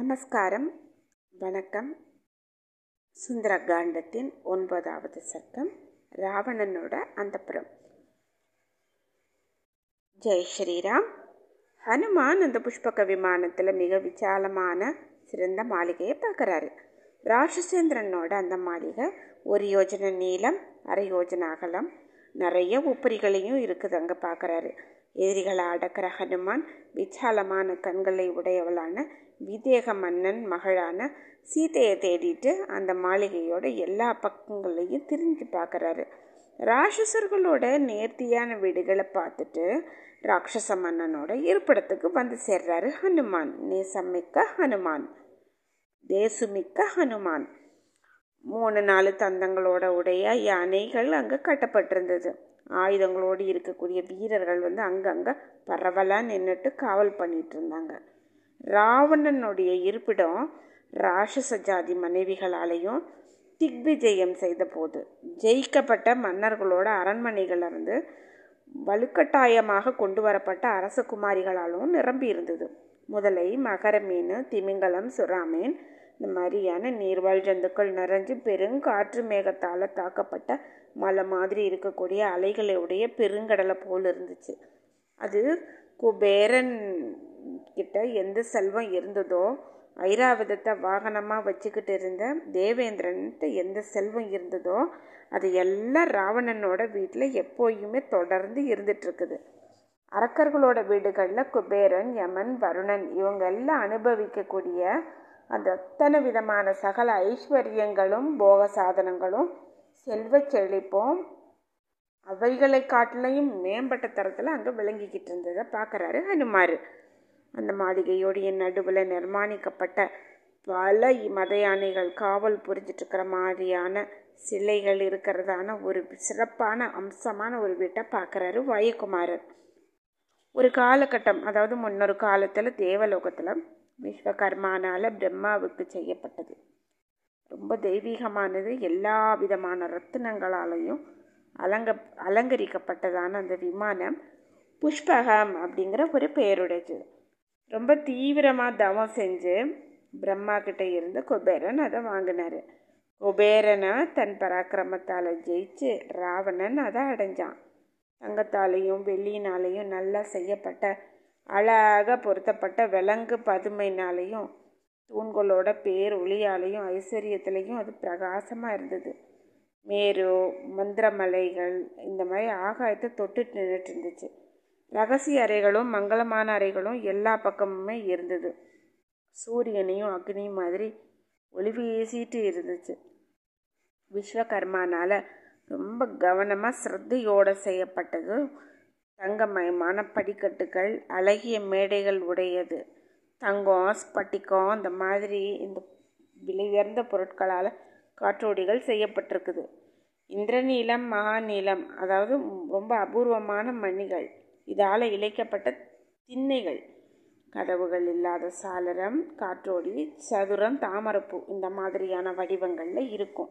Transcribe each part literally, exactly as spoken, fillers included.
நமஸ்காரம், வணக்கம். சுந்தர காண்டத்தின் ஒன்பதாவது சர்க்கம், ராவணனோட அந்தப்புறம். ஜெய் ஸ்ரீராம். ஹனுமான் அந்த புஷ்பக விமானத்தில் மிக விசாலமான சிறந்த மாளிகையை பார்க்குறாரு. ராட்சசேந்திரனோட அந்த மாளிகை ஒரு யோஜனை நீளம், அரை யோஜனை அகலம், நிறைய உப்பரிகளையும் இருக்குது. அங்கே பார்க்குறாரு. எதிரிகளை அடக்கிற ஹனுமான் விசாலமான கண்களை உடையவளான விதேக மன்னன் மகளான சீதையை தேடிட்டு அந்த மாளிகையோட எல்லா பக்கங்களையும் திரிஞ்சு பார்க்குறாரு. ராட்சசர்களோட நேர்த்தியான வீடுகளை பார்த்துட்டு ராட்சச மன்னனோட இருப்பிடத்துக்கு வந்து சேர்றாரு ஹனுமான். நேசமிக்க ஹனுமான், தேசுமிக்க ஹனுமான். மூணு நாலு தந்தங்களோட உடைய யானைகள் அங்கே கட்டப்பட்டிருந்தது. ஆயுதங்களோடு இருக்கக்கூடிய வீரர்கள் வந்து அங்கங்கே பரவலாக நின்றுட்டு காவல் பண்ணிட்டு இருந்தாங்க. ராவணனுடைய இருப்பிடம் ராட்சச ஜாதி மனைவிகளாலையும் திக்விஜயம் செய்த போது ஜெயிக்கப்பட்ட மன்னர்களோட அரண்மனைகளிலிருந்து வலுக்கட்டாயமாக கொண்டு வரப்பட்ட அரசகுமாரிகளாலும் நிரம்பி இருந்தது. முதலை, மகரமீன், திமிங்கலம், சுறாமீன், இந்த மாதிரியான நீர்வாழ் ஜந்துக்கள் நிறைஞ்சு பெருங்காற்று மேகத்தால் தாக்கப்பட்ட மலை மாதிரி இருக்கக்கூடிய அலைகளுடைய பெருங்கடலை போல் இருந்துச்சு. அது குபேரன் கிட்ட எந்த செல்வம் இருந்ததோ, ஐராவதத்தை வாகனமாக வச்சுக்கிட்டு இருந்த தேவேந்திரன்கிட்ட எந்த செல்வம் இருந்ததோ, அது எல்லாம் ராவணனோட வீட்டில் எப்போயுமே தொடர்ந்து இருந்துகிட்ருக்குது. அரக்கர்களோட வீடுகளில் குபேரன், யமன், வருணன் இவங்க எல்லாம் அனுபவிக்கக்கூடிய அந்த அத்தனை விதமான சகல ஐஸ்வர்யங்களும் போக சாதனங்களும் செல்வ செழிப்பும் அவைகளை காட்டிலையும் மேம்பட்ட தரத்தில் அங்கே விளங்கிக்கிட்டு இருந்ததை பார்க்குறாரு ஹனுமார். அந்த மாளிகையோடைய நடுவில் நிர்மாணிக்கப்பட்ட பல மத யானைகள் காவல் புரிஞ்சிட்ருக்கிற மாதிரியான சிலைகள் இருக்கிறதான ஒரு சிறப்பான அம்சமான ஒரு வீட்டை பார்க்குறாரு வாயுகுமாரர். ஒரு காலகட்டம், அதாவது முன்னொரு காலத்தில் தேவலோகத்தில் விஸ்வகர்மானால் பிரம்மாவுக்கு செய்யப்பட்டது ரொம்ப தெய்வீகமானது, எல்லா விதமான ரத்தினங்களாலையும் அலங்க அலங்கரிக்கப்பட்டதான அந்த விமானம் புஷ்பகம் அப்படிங்கிற ஒரு பெயருடையது. ரொம்ப தீவிரமாக தவம் செஞ்சு பிரம்மா கிட்டே இருந்து குபேரன் அதை வாங்கினார். குபேரனை தன் பராக்கிரமத்தால் ஜெயிச்சு ராவணன் அதை அடைஞ்சான். தங்கத்தாலையும் வெள்ளியினாலையும் நல்லா செய்யப்பட்ட அழகாக பொருத்தப்பட்ட விலங்கு பதுமைனாலேயும் தூண்களோட பேர் ஒளியாலையும் ஐஸ்வர்யத்திலையும் அது பிரகாசமாக இருந்தது. மேரு, மந்திரமலைகள் இந்த மாதிரி ஆகாயத்தை தொட்டுட்டு நின்றுட்டு இருந்துச்சு. ரகசிய அறைகளும் மங்களமான அறைகளும் எல்லா பக்கமுமே இருந்தது. சூரியனையும் அக்னியும் மாதிரி ஒளி வீசிட்டு இருந்துச்சு. விஸ்வகர்மானால் ரொம்ப கவனமாக சிரத்தையோடு செய்யப்பட்டது. தங்கமயமான படிக்கட்டுகள், அழகிய மேடைகள் உடையது. தங்கம், ஸ்பட்டிகம் இந்த மாதிரி இந்த விலை உயர்ந்த பொருட்களால் காற்றோடிகள் செய்யப்பட்டிருக்குது. இந்திரநீலம், மகாநீலம் அதாவது ரொம்ப அபூர்வமான மணிகள், இதால் இழைக்கப்பட்ட திண்ணைகள், கதவுகள் இல்லாத சாளரம், காற்றோடி, சதுரம், தாமரப்பூ இந்த மாதிரியான வடிவங்களில் இருக்கும்.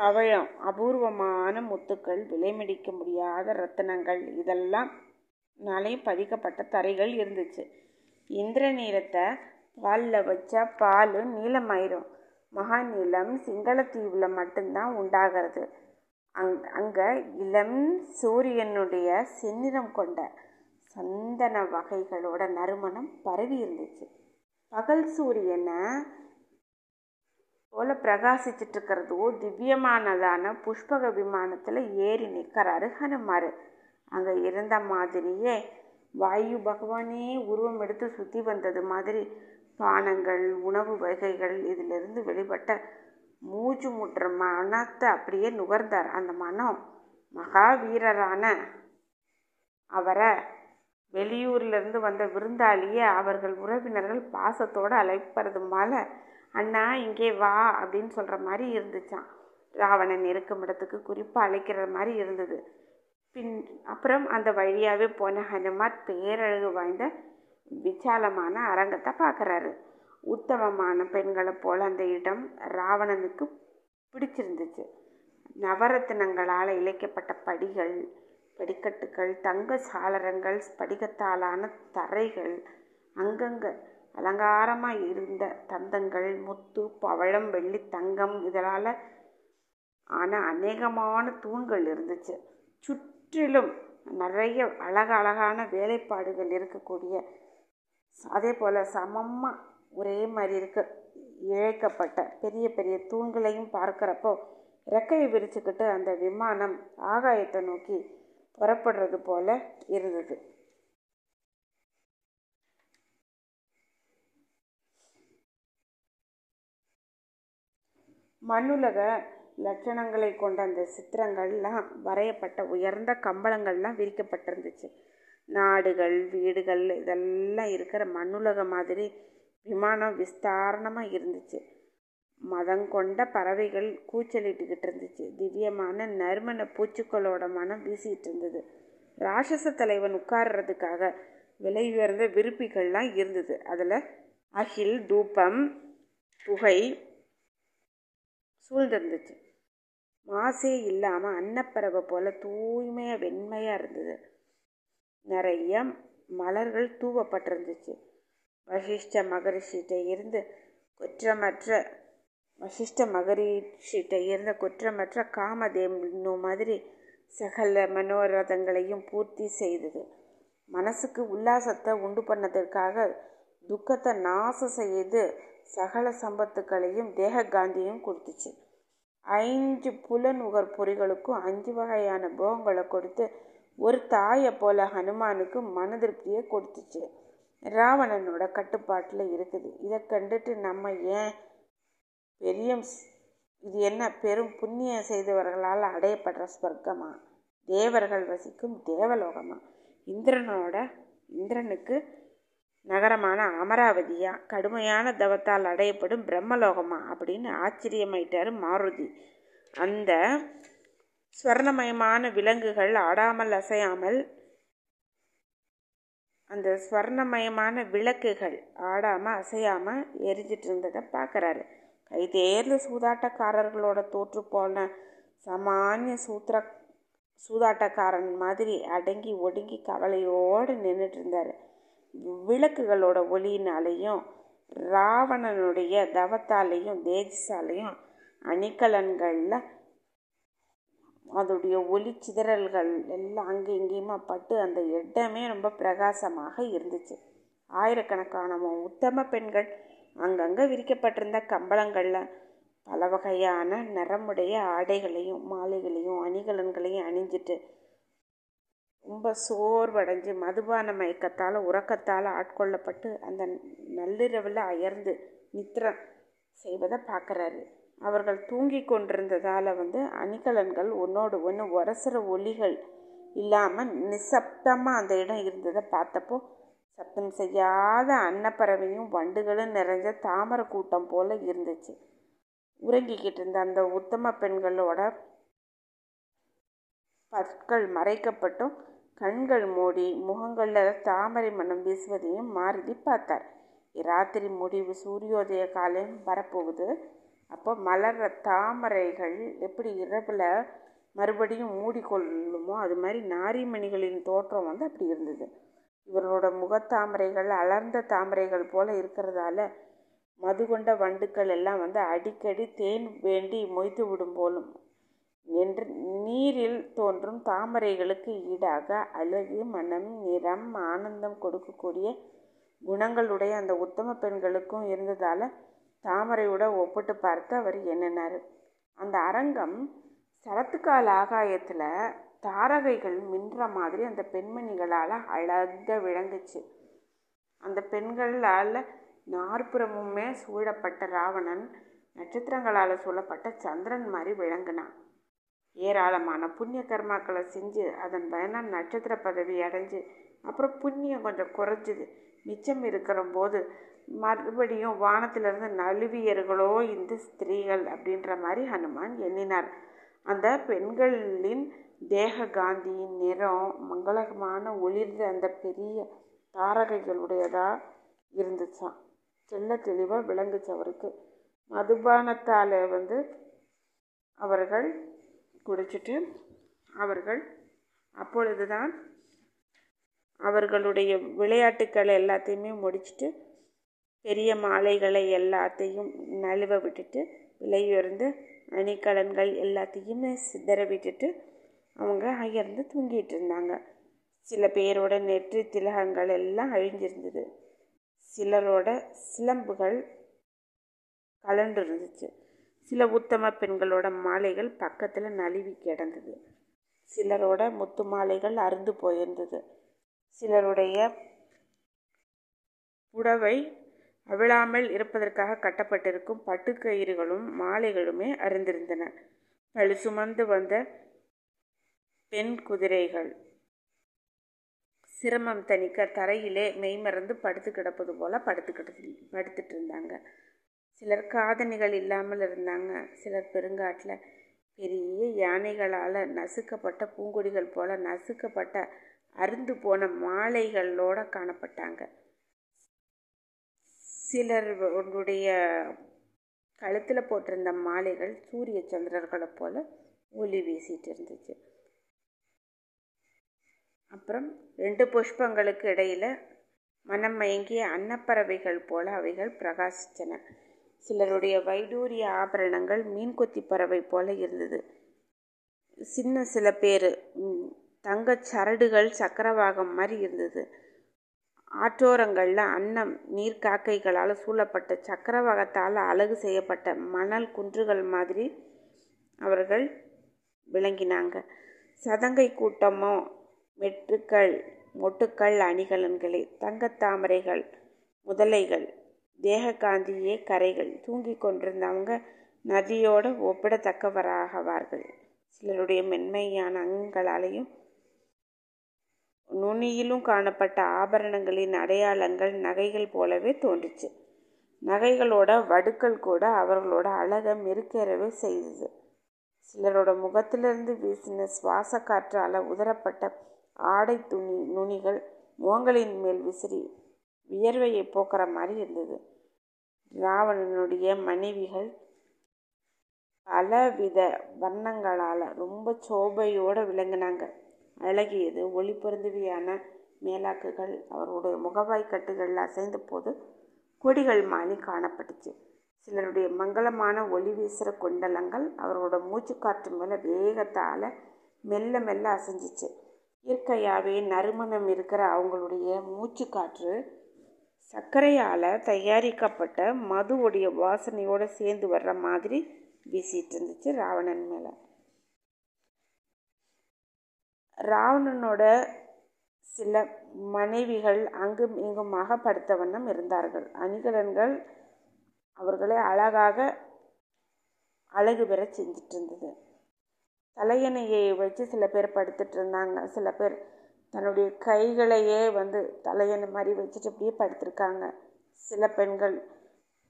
பவழம், அபூர்வமான முத்துக்கள், விலைமடிக்க முடியாத ரத்தினங்கள் இதெல்லாம் நாளையும் பதிக்கப்பட்ட தரைகள் இருந்துச்சு. இந்திரநீலத்தை பாலில் வச்சா பால் நீளமாயிரும். மகாநீலம் சிங்களத்தீவில் மட்டும்தான் உண்டாகிறது. அங் அங்கே இளம் சூரியனுடைய செந்நிறம் கொண்ட சந்தன வகைகளோட நறுமணம் பரவி இருந்துச்சு. பகல் சூரியனை போல பிரகாசிச்சுட்டு இருக்கிறதோ திவ்யமானதான புஷ்பக விமானத்தில் ஏறி நிற்கிறாரு ஹனுமார். அங்கே இருந்த மாதிரியே வாயு பகவானே உருவம் எடுத்து சுற்றி வந்தது மாதிரி பானங்கள், உணவு வகைகள் இதிலிருந்து வெளிப்பட்ட மூச்சு முட்டுற மனத்தை அப்படியே நுகர்ந்தார். அந்த மனம் மகாவீரரான அவரை வெளியூர்லேருந்து வந்த விருந்தாளியே அவர்கள் உறவினர்கள் பாசத்தோடு அழைப்பது மேலே அண்ணா இங்கே வா அப்படின்னு சொல்கிற மாதிரி இருந்துச்சான். ராவணன் இருக்கும் இடத்துக்கு குறிப்பாக அழைக்கிற மாதிரி இருந்தது. பின் அப்புறம் அந்த வழியாகவே போன ஹனுமார் பேரழகு வாய்ந்த விசாலமான அரங்கத்தை பார்க்குறாரு. உத்தமமான பெண்களை போல் அந்த இடம் ராவணனுக்கு பிடிச்சிருந்துச்சு. நவரத்தினங்களால் இழைக்கப்பட்ட படிகள், படிக்கட்டுகள், தங்க சாளரங்கள், படிகத்தாலான தரைகள், அங்கங்கே அலங்காரமாக இருந்த தந்தங்கள், முத்து, பவழம், வெள்ளி, தங்கம் இதனால் ஆனால் அநேகமான தூண்கள் இருந்துச்சு. சுற்றிலும் நிறைய அழக அழகான வேலைப்பாடுகள் இருக்கக்கூடிய, அதே போல் சமமாக ஒரே மாதிரி இருக்க இழைக்கப்பட்ட பெரிய பெரிய தூண்களையும் பார்க்குறப்போ இறக்கையை விரிச்சுக்கிட்டு அந்த விமானம் ஆகாயத்தை நோக்கி புறப்படுறது போல இருந்தது. மண்ணுலக லட்சணங்களை கொண்ட அந்த சித்திரங்கள்லாம் வரையப்பட்ட உயர்ந்த கம்பளங்கள்லாம் விரிக்கப்பட்டிருந்துச்சு. நாடுகள், வீடுகள் இதெல்லாம் இருக்கிற மண்ணுலக மாதிரி விமானம் விஸ்தாரணமாக இருந்துச்சு. மதங்கொண்ட பறவைகள் கூச்சலிட்டுக்கிட்டு இருந்துச்சு. திவ்யமான நறுமண பூச்சுக்களோட மனம் வீசிகிட்டு இருந்தது. ராட்சச தலைவன் உட்கார்றதுக்காக விலை உயர்ந்த விருப்பிகள்லாம் இருந்தது. அதில் அகில், தூபம், புகை சூழ்ந்திருந்துச்சு. மாசே இல்லாமல் அன்னப்பறவை போல் தூய்மையாக வெண்மையாக இருந்தது. நிறைய மலர்கள் தூவப்பட்டிருந்துச்சு. வசிஷ்ட மகரிஷிகிட்ட இருந்து குற்றமற்ற வசிஷ்ட மகரிஷிகிட்ட இருந்த குற்றமற்ற காமதேனு மாதிரி சகல மனோரதங்களையும் பூர்த்தி செய்தது. மனசுக்கு உல்லாசத்தை உண்டு பண்ணதற்காக துக்கத்தை நாசம் செய்து சகல சம்பத்துக்களையும் தேக காந்தியும் கொடுத்துச்சு. ஐந்து புலநுகர் பொறிகளுக்கும் அஞ்சு வகையான போகங்களை கொடுத்து ஒரு தாயை போல ஹனுமானுக்கு மன திருப்தியை கொடுத்துச்சு. ராவணனோட கட்டுப்பாட்டில் இருக்குது. இதை கண்டுட்டு நம்ம ஏன் பெரிய இது என்ன பெரும் புண்ணியம் செய்தவர்களால் அடையப்படுற ஸ்வர்க்கமா, தேவர்கள் வசிக்கும் தேவலோகமா, இந்திரனோட இந்திரனுக்கு நகரமான அமராவதியா, கடுமையான தவத்தால் அடையப்படும் பிரம்மலோகமா அப்படின்னு ஆச்சரியமாயிட்டார் மாருதி. அந்த ஸ்வர்ணமயமான விலங்குகள் ஆடாமல் அசையாமல் அந்த ஸ்வர்ணமயமான விளக்குகள் ஆடாமல் அசையாமல் எரிஞ்சிட்டு இருந்ததை பார்க்குறாரு. கை தேர்ந்த சூதாட்டக்காரர்களோட தோற்று போன சாமானிய சூத்திர சூதாட்டக்காரன் மாதிரி அடங்கி ஒடுங்கி கவலையோடு நின்றுட்டு இருந்தார். விளக்குகளோட ஒளியினாலேயும் ராவணனுடைய தவத்தாலேயும் தேஜஸாலேயும் அணிகலன்களில் அதோடைய ஒளி சிதறல்கள் எல்லாம் அங்கே இங்கேயுமா பட்டு அந்த இடமே ரொம்ப பிரகாசமாக இருந்துச்சு. ஆயிரக்கணக்கான உத்தம பெண்கள் அங்கங்கே விரிக்கப்பட்டிருந்த கம்பளங்களில் பல வகையான நிறமுடைய ஆடைகளையும் மாலைகளையும் அணிகலன்களையும் அணிஞ்சிட்டு ரொம்ப சோர்வடைஞ்சு மதுபான மயக்கத்தால் உறக்கத்தால் ஆட்கொள்ளப்பட்டு அந்த நள்ளிரவில் அயர்ந்து நித்திரம் செய்வதை பார்க்குறாரு. அவர்கள் தூங்கி கொண்டிருந்ததால் வந்து அணிகலன்கள் ஒன்றோடு ஒன்று உரசுற ஒலிகள் இல்லாமல் நிசப்தமாக அந்த இடம் இருந்ததை பார்த்தப்போ சப்தம் செய்யாத அன்னப்பறவையும் வண்டுகளும் நிறைஞ்ச தாமரை கூட்டம் போல் இருந்துச்சு. உறங்கிக்கிட்டு இருந்த அந்த உத்தம பெண்களோட பற்கள் மறைக்கப்பட்டும் கண்கள் மூடி முகங்களில் தாமரை மனம் வீசுவதையும் மாருதி பார்த்தார். ராத்திரி முடிவு, சூரியோதய காலையும் வரப்போகுது. அப்போ மலர்ற தாமரைகள் எப்படி இரவில் மறுபடியும் மூடிக்கொள்ளுமோ அது மாதிரி நாரிமணிகளின் தோற்றம் வந்து அப்படி இருந்தது. இவர்களோட முகத்தாமரைகள் அலர்ந்த தாமரைகள் போல் இருக்கிறதால மதுகொண்ட வண்டுக்கள் எல்லாம் வந்து அடிக்கடி தேன் வேண்டி மொய்த்து விடும் போலும் என்று நீரில் தோன்றும் தாமரைகளுக்கு ஈடாக அழகு, மனம், நிறம், ஆனந்தம் கொடுக்கக்கூடிய குணங்களுடைய அந்த உத்தம பெண்களுக்கும் இருந்ததால் தாமரையோட ஒப்பிட்டு பார்த்து அவர் எண்ணினார். அந்த அரங்கம் சரத்துக்கால ஆகாயத்தில் தாரகைகள் மின்ற மாதிரி அந்த பெண்மணிகளால் அழகாக விளங்குச்சு. அந்த பெண்களால் நாற்புறமுமே சூழப்பட்ட ராவணன் நட்சத்திரங்களால் சூழப்பட்ட சந்திரன் மாதிரி விளங்கினான். ஏராளமான புண்ணிய கர்மாக்களை செஞ்சு அதன் பயனால் நட்சத்திர பதவி அடைஞ்சு அப்புறம் புண்ணியம் கொஞ்சம் குறைஞ்சிது. மிச்சம் இருக்கிற போது மறுபடியும் வானத்திலிருந்து நழுவியர்களோ இந்த ஸ்திரீகள் அப்படின்ற மாதிரி ஹனுமான் எண்ணினார். அந்த பெண்களின் தேக காந்தி, நிறம், மங்களகமான ஒளிர்ந்த அந்த பெரிய தாரகைகளுடையதாக இருந்துச்சான். தெல்ல தெளிவாக விளங்குச்சு அவருக்கு. மதுபானத்தால் வந்து அவர்கள் குடிச்சிட்டு அவர்கள் அப்பொழுது தான் அவர்களுடைய விளையாட்டுக்கள் எல்லாத்தையுமே முடிச்சுட்டு பெரிய மாலைகளை எல்லாத்தையும் நழுவ விட்டுட்டு, விலையுறந்து அணிகலன்கள் எல்லாத்தையுமே சிதற விட்டுட்டு அவங்க அங்கேருந்து தூங்கிட்டு இருந்தாங்க. சில பேரோட நெற்றி திலகங்கள் எல்லாம் அழிஞ்சிருந்தது, சிலரோட சிலம்புகள் கலண்டு இருந்துச்சு, சில உத்தம பெண்களோட மாலைகள் பக்கத்தில் நழுவி கிடந்தது, சிலரோட முத்து மாலைகள் அறுந்து போயிருந்தது, சிலருடைய புடவை அவிழாமல் இருப்பதற்காக கட்டப்பட்டிருக்கும் பட்டுக்கயிறுகளும் மாலைகளுமே அருந்திருந்தன. பழு சுமந்து வந்த பெண் குதிரைகள் சிரமம் தணிக்க தரையிலே மெய்மறந்து படுத்து கிடப்பது போல படுத்துக்கிட்டு படுத்துட்டு இருந்தாங்க. சிலர் காதணிகள் இல்லாமல் இருந்தாங்க, சிலர் பெருங்காட்டில் பெரிய யானைகளால் நசுக்கப்பட்ட பூங்கொடிகள் போல நசுக்கப்பட்ட அறுந்து போன மாலைகளோடு காணப்பட்டாங்க. சிலர் உன்னுடைய கழுத்தில் போட்டிருந்த மாலைகள் சூரிய சந்திரர்களை போல் ஒளி வீசிட்டு இருந்துச்சு. அப்புறம் ரெண்டு புஷ்பங்களுக்கு இடையில் மனம் மயங்கிய அன்னப்பறவைகள் போல அவைகள் பிரகாசித்தன. சிலருடைய வைடூரிய ஆபரணங்கள் மீன் கொத்தி பறவை போல இருந்தது. சின்ன சில பேர் தங்கச் சரடுகள் சக்கரவாகம் மாதிரி இருந்தது. ஆற்றோரங்களில் அன்னம் நீர் காக்கைகளால் சூழப்பட்ட சக்கரவாகத்தால் அழகு செய்யப்பட்ட மணல் குன்றுகள் மாதிரி அவர்கள் விளங்கினாங்க. சதங்கை கூட்டமோ மெட்டுக்கள் மொட்டுக்கள் அணிகலன்களை தங்கத்தாமரைகள் முதலைகள் தேககாந்தியே கரைகள் தூங்கி கொண்டிருந்தவங்க நதியோடு ஒப்பிடத்தக்கவராகவார்கள். சிலருடைய மென்மையான அங்கங்களாலேயும் நுனியிலும் காணப்பட்ட ஆபரணங்களின் அடையாளங்கள் நகைகள் போலவே தோன்றுச்சு. நகைகளோட வடுக்கள் கூட அவர்களோட அழகை மெருக்கேறவே செய்தது. சிலரோட முகத்திலிருந்து வீசின சுவாச காற்றால் உதரப்பட்ட ஆடை துணி நுனிகள் முகங்களின் மேல் விசிறி வியர்வையை போக்குற மாதிரி இருந்தது. ராவணனுடைய மனைவிகள் பலவித வர்ணங்களால் ரொம்ப சோபையோடு விளங்கினாங்க. அழகியது ஒளி பொருந்துவியான மேலாக்குகள் அவருடைய முகவாய் கட்டுகள் அசைந்த போது கொடிகள் மாறி காணப்பட்டுச்சு. சிலருடைய மங்களமான ஒளி வீசுகிற குண்டலங்கள் அவரோட மூச்சுக்காற்று மேலே வேகத்தால் மெல்ல மெல்ல அசைஞ்சிச்சு. இயற்கையாகவே நறுமணம் இருக்கிற அவங்களுடைய மூச்சுக்காற்று சர்க்கரையால் தயாரிக்கப்பட்ட மதுவுடைய வாசனையோடு சேர்ந்து வர்ற மாதிரி வீசிட்டு இருந்துச்சு ராவணன் மேலே. ராவணனோட சில மனைவிகள் அங்கும் இங்குமாக படுத்த வண்ணம் இருந்தார்கள். அணிகலன்கள் அவர்களை அழகாக அழகு பெற செஞ்சிட்டு இருந்தது. தலையணையை வச்சு சில பேர் படுத்துட்டு இருந்தாங்க, சில பேர் தன்னுடைய கைகளையே வந்து தலையணை மாதிரி வச்சுட்டு அப்படியே படுத்திருக்காங்க. சில பெண்கள்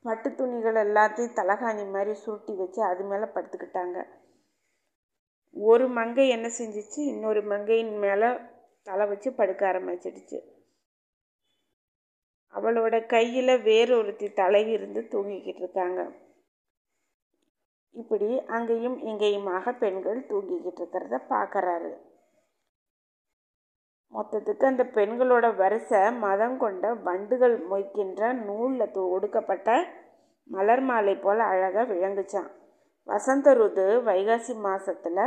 பட்டு துணிகள் எல்லாத்தையும் தலகாணி மாதிரி சுருட்டி வச்சு அது மேலே படுத்துக்கிட்டாங்க. ஒரு மங்கை என்ன செஞ்சிச்சு, இன்னொரு மங்கையின் மேலே தலை வச்சு படுக்க ஆரம்பிச்சிடுச்சு. அவளோட கையில் வேறொருத்தி தலை இருந்து தூங்கிக்கிட்டு இருக்காங்க. இப்படி அங்கேயும் இங்கேயுமாக பெண்கள் தூங்கிக்கிட்டு இருக்கிறத பார்க்குறாரு. மொத்தத்துக்கு அந்த பெண்களோட வரிசை மதம் கொண்ட வண்டுகள் மொய்க்கின்ற நூலில் ஒடுக்கப்பட்ட மலர் மாலை போல் அழகாக விளங்குச்சான். வசந்த ருது வைகாசி மாதத்தில்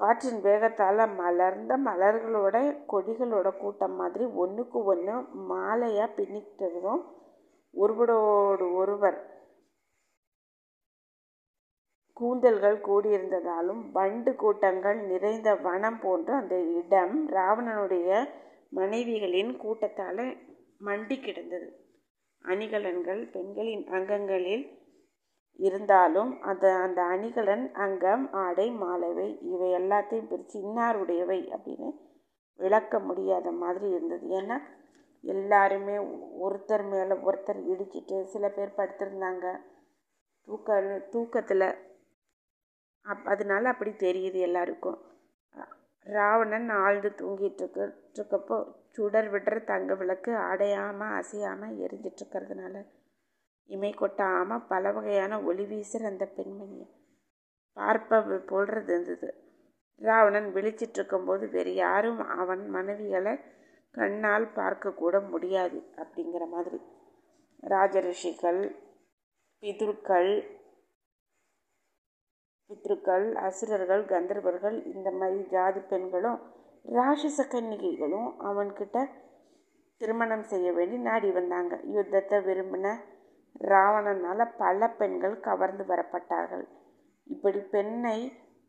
காற்றின் வேகத்தால் மலர்ந்த மலர்களோட கொடிகளோட கூட்டம் மாதிரி ஒன்றுக்கு ஒன்று மாலையாக பின்னிக்கிறதும் ஒருவரோடு ஒருவர் கூந்தல்கள் கூடியிருந்ததாலும் வண்டு கூட்டங்கள் நிறைந்த வனம் போன்ற அந்த இடம் ராவணனுடைய மனைவிகளின் கூட்டத்தால் மண்டி கிடந்தது. அணிகலன்கள் பெண்களின் அங்கங்களில் இருந்தாலும் அது அந்த அணிகலன் அங்கம் ஆடை மாலவை இவை எல்லாத்தையும் பிரித்து இன்னாருடையவை அப்படின்னு விளக்க முடியாத மாதிரி இருந்தது. ஏன்னா எல்லாருமே ஒருத்தர் மேலே ஒருத்தர் இடிச்சிட்டு சில பேர் படுத்திருந்தாங்க தூக்க தூக்கத்தில். அப் அதனால அப்படி தெரியுது எல்லாருக்கும். ராவணன் ஆழ்ந்து தூங்கிட்டு இருக்க இருக்கப்போ சுடர் விடுற தங்க விளக்கு அடையாமல் அசையாமல் எரிஞ்சிட்ருக்கிறதுனால இமை கொட்டாமல் பல வகையான ஒளி வீசுகிற அந்த பெண்மணியை பார்ப்பவை போல் இருந்தது. ராவணன் விழிச்சிட்ருக்கும்போது வேறு யாரும் அவன் மனைவிகளை கண்ணால் பார்க்கக்கூட முடியாது அப்படிங்கிற மாதிரி ராஜரிஷிகள், பிதுர்கள் பித்ருக்கள், அசுரர்கள், கந்தர்வர்கள், இந்த மாதிரி ஜாதி பெண்களும் ராட்சச கன்னிகைகளும் அவன்கிட்ட திருமணம் செய்ய வேண்டி நாடி வந்தாங்க. யுத்தத்தை விரும்பின ராவணனால் பல பெண்கள் கவர்ந்து வரப்பட்டார்கள். இப்படி பெண்ணை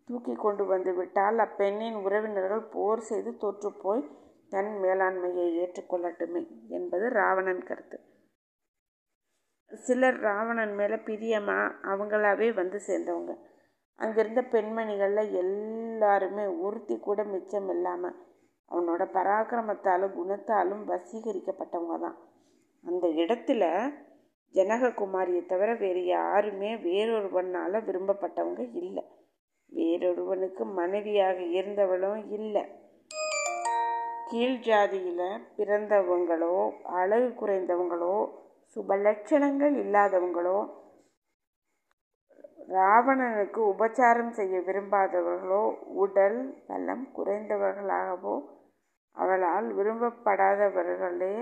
தூக்கி கொண்டு வந்து விட்டால் அப்பெண்ணின் உறவினர்கள் போர் செய்து தோற்றுப்போய் தன் மேலாண்மையை ஏற்றுக்கொள்ளட்டுமே என்பது ராவணன் கருத்து. சிலர் ராவணன் மேலே பிரியமாக அவங்களாவே வந்து சேர்ந்தவங்க. அங்கிருந்த பெண்மணிகளில் எல்லாருமே ஒருத்தி கூட மிச்சம் இல்லாமல் அவனோட பராக்கிரமத்தாலும் குணத்தாலும் வசீகரிக்கப்பட்டவங்க தான். அந்த இடத்துல ஜனககுமாரியை தவிர வேறு யாருமே வேறொருவனால் விரும்பப்பட்டவங்க இல்லை. வேறொருவனுக்கு மனைவியாக இருந்தவளும் இல்லை. கீழ் ஜாதியில் பிறந்தவங்களோ, அழகு குறைந்தவங்களோ, சுபலட்சணங்கள் இல்லாதவங்களோ, ராவணனுக்கு உபச்சாரம் செய்ய விரும்பாதவர்களோ, உடல் பலம் குறைந்தவர்களாகவோ, அவளால் விரும்பப்படாதவர்களே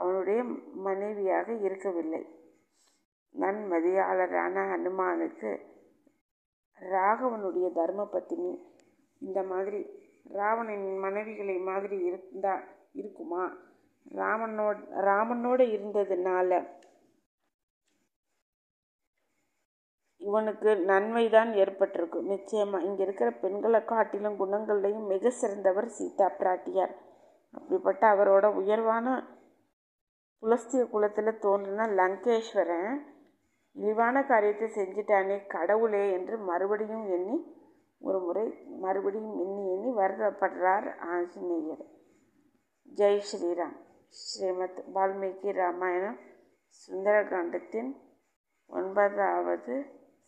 அவனுடைய மனைவியாக இருக்கவில்லை. நன்மதியாளரான ஹனுமானுக்கு ராகவனுடைய தர்ம பத்தினி இந்த மாதிரி ராவணன் மனைவிகளை மாதிரி இருந்தா இருக்குமா? ராமனோட ராமனோடு இருந்ததுனால இவனுக்கு நன்மை தான் ஏற்பட்டிருக்கு. நிச்சயமாக இங்கே இருக்கிற பெண்களை காட்டிலும் குணங்கள்லையும் மிக சிறந்தவர் சீதா பிராட்டியார். அப்படிப்பட்ட அவரோட உயர்வான புலஸ்திய குலத்தில் தோன்றின லங்கேஸ்வரன் இழிவான காரியத்தை செஞ்சிட்டானே கடவுளே என்று மறுபடியும் எண்ணி ஒரு முறை மறுபடியும் எண்ணி எண்ணி வருத்தப்படுறார் ஆஞ்சநேயர். ஜெய் ஸ்ரீராம். ஸ்ரீமத் வால்மீகி ராமாயணம் சுந்தரகாண்டத்தின் ஒன்பதாவது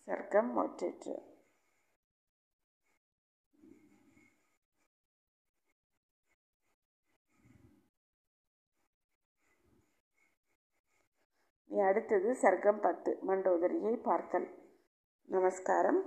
சர்க்கம் முற்றிற்று. நீ அடுத்தது சர்க்கம் பத்து, மண்டோதரியை பார்த்தல். நமஸ்காரம்.